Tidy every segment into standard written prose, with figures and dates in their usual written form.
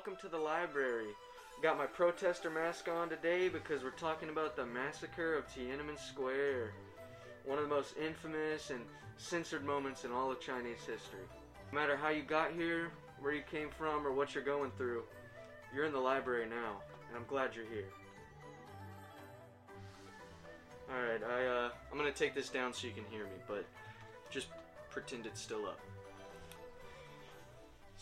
welcome to the library. Got my protester mask on today because we're talking about the massacre of Tiananmen Square, one of the most infamous and censored moments in all of Chinese history. No matter how you got here, where you came from, or what you're going through, you're in the library now, and I'm glad you're here. Alright, I'm gonna take this down so you can hear me, but just pretend it's still up.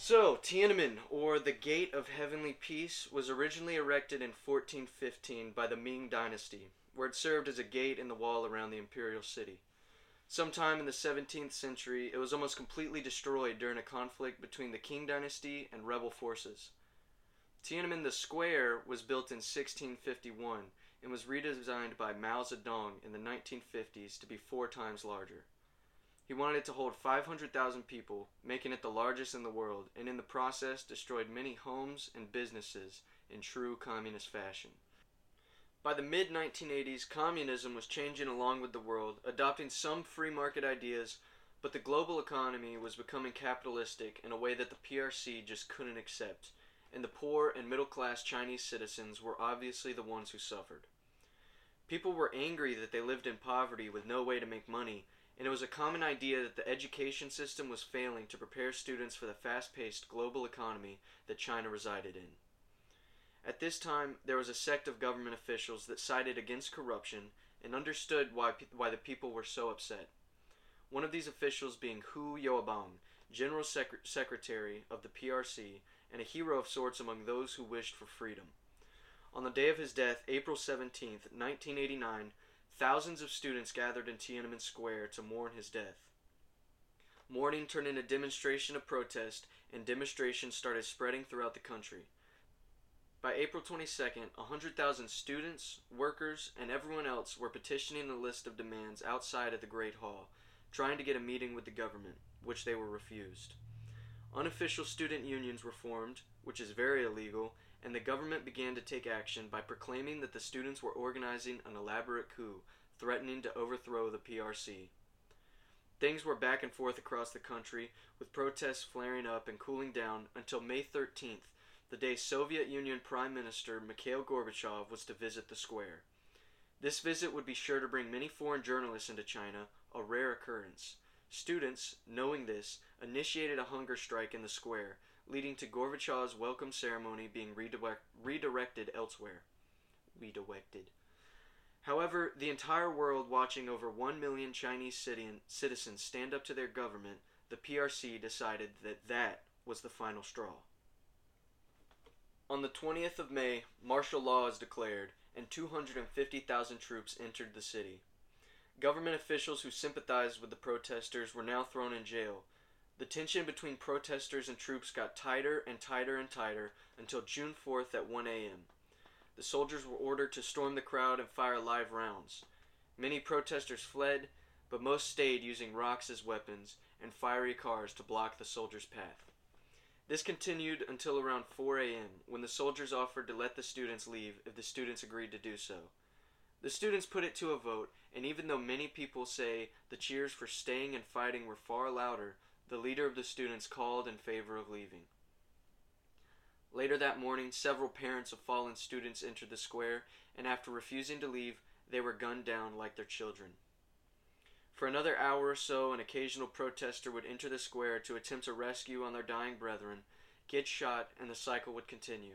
So, Tiananmen, or the Gate of Heavenly Peace, was originally erected in 1415 by the Ming Dynasty, where it served as a gate in the wall around the imperial city. Sometime in the 17th century, it was almost completely destroyed during a conflict between the Qing Dynasty and rebel forces. Tiananmen the Square was built in 1651 and was redesigned by Mao Zedong in the 1950s to be 4 times larger. He wanted it to hold 500,000 people, making it the largest in the world, and in the process destroyed many homes and businesses in true communist fashion. By the mid-1980s, communism was changing along with the world, adopting some free market ideas, but the global economy was becoming capitalistic in a way that the PRC just couldn't accept, and the poor and middle-class Chinese citizens were obviously the ones who suffered. People were angry that they lived in poverty with no way to make money, and it was a common idea that the education system was failing to prepare students for the fast-paced global economy that China resided in. At this time, there was a sect of government officials that sided against corruption and understood why the people were so upset. One of these officials being Hu Yaobang, General Secretary of the PRC, and a hero of sorts among those who wished for freedom. On the day of his death, April 17, 1989, thousands of students gathered in Tiananmen Square to mourn his death. Mourning turned into demonstration of protest, and demonstrations started spreading throughout the country. By April 22nd, 100,000 students, workers, and everyone else were petitioning a list of demands outside of the Great Hall, trying to get a meeting with the government, which they were refused. Unofficial student unions were formed, which is very illegal, and the government began to take action by proclaiming that the students were organizing an elaborate coup, threatening to overthrow the PRC. Things were back and forth across the country, with protests flaring up and cooling down until May 13th, the day Soviet Union Prime Minister Mikhail Gorbachev was to visit the square. This visit would be sure to bring many foreign journalists into China, a rare occurrence. Students, knowing this, initiated a hunger strike in the square, leading to Gorbachev's welcome ceremony being redirected elsewhere. However, the entire world watching over 1 million Chinese citizens stand up to their government, the PRC decided that was the final straw. On the 20th of May, martial law is declared, and 250,000 troops entered the city. Government officials who sympathized with the protesters were now thrown in jail. The tension between protesters and troops got tighter and tighter and tighter until June 4th at 1 a.m. The soldiers were ordered to storm the crowd and fire live rounds. Many protesters fled, but most stayed using rocks as weapons and fiery cars to block the soldiers' path. This continued until around 4 a.m. when the soldiers offered to let the students leave if the students agreed to do so. The students put it to a vote, and even though many people say the cheers for staying and fighting were far louder, the leader of the students called in favor of leaving. Later that morning, several parents of fallen students entered the square, and after refusing to leave, they were gunned down like their children. For another hour or so, an occasional protester would enter the square to attempt a rescue on their dying brethren, get shot, and the cycle would continue.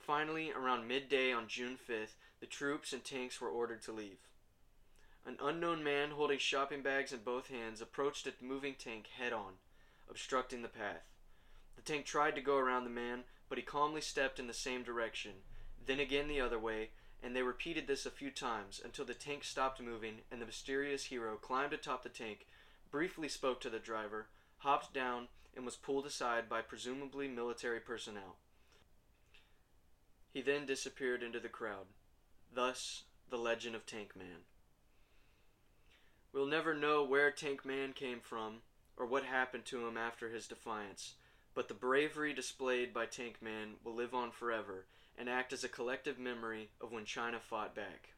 Finally, around midday on June 5th, the troops and tanks were ordered to leave. An unknown man holding shopping bags in both hands approached a moving tank head-on, obstructing the path. The tank tried to go around the man, but he calmly stepped in the same direction, then again the other way, and they repeated this a few times until the tank stopped moving and the mysterious hero climbed atop the tank, briefly spoke to the driver, hopped down, and was pulled aside by presumably military personnel. He then disappeared into the crowd. Thus, the legend of Tank Man. We'll never know where Tank Man came from, or what happened to him after his defiance, but the bravery displayed by Tank Man will live on forever and act as a collective memory of when China fought back.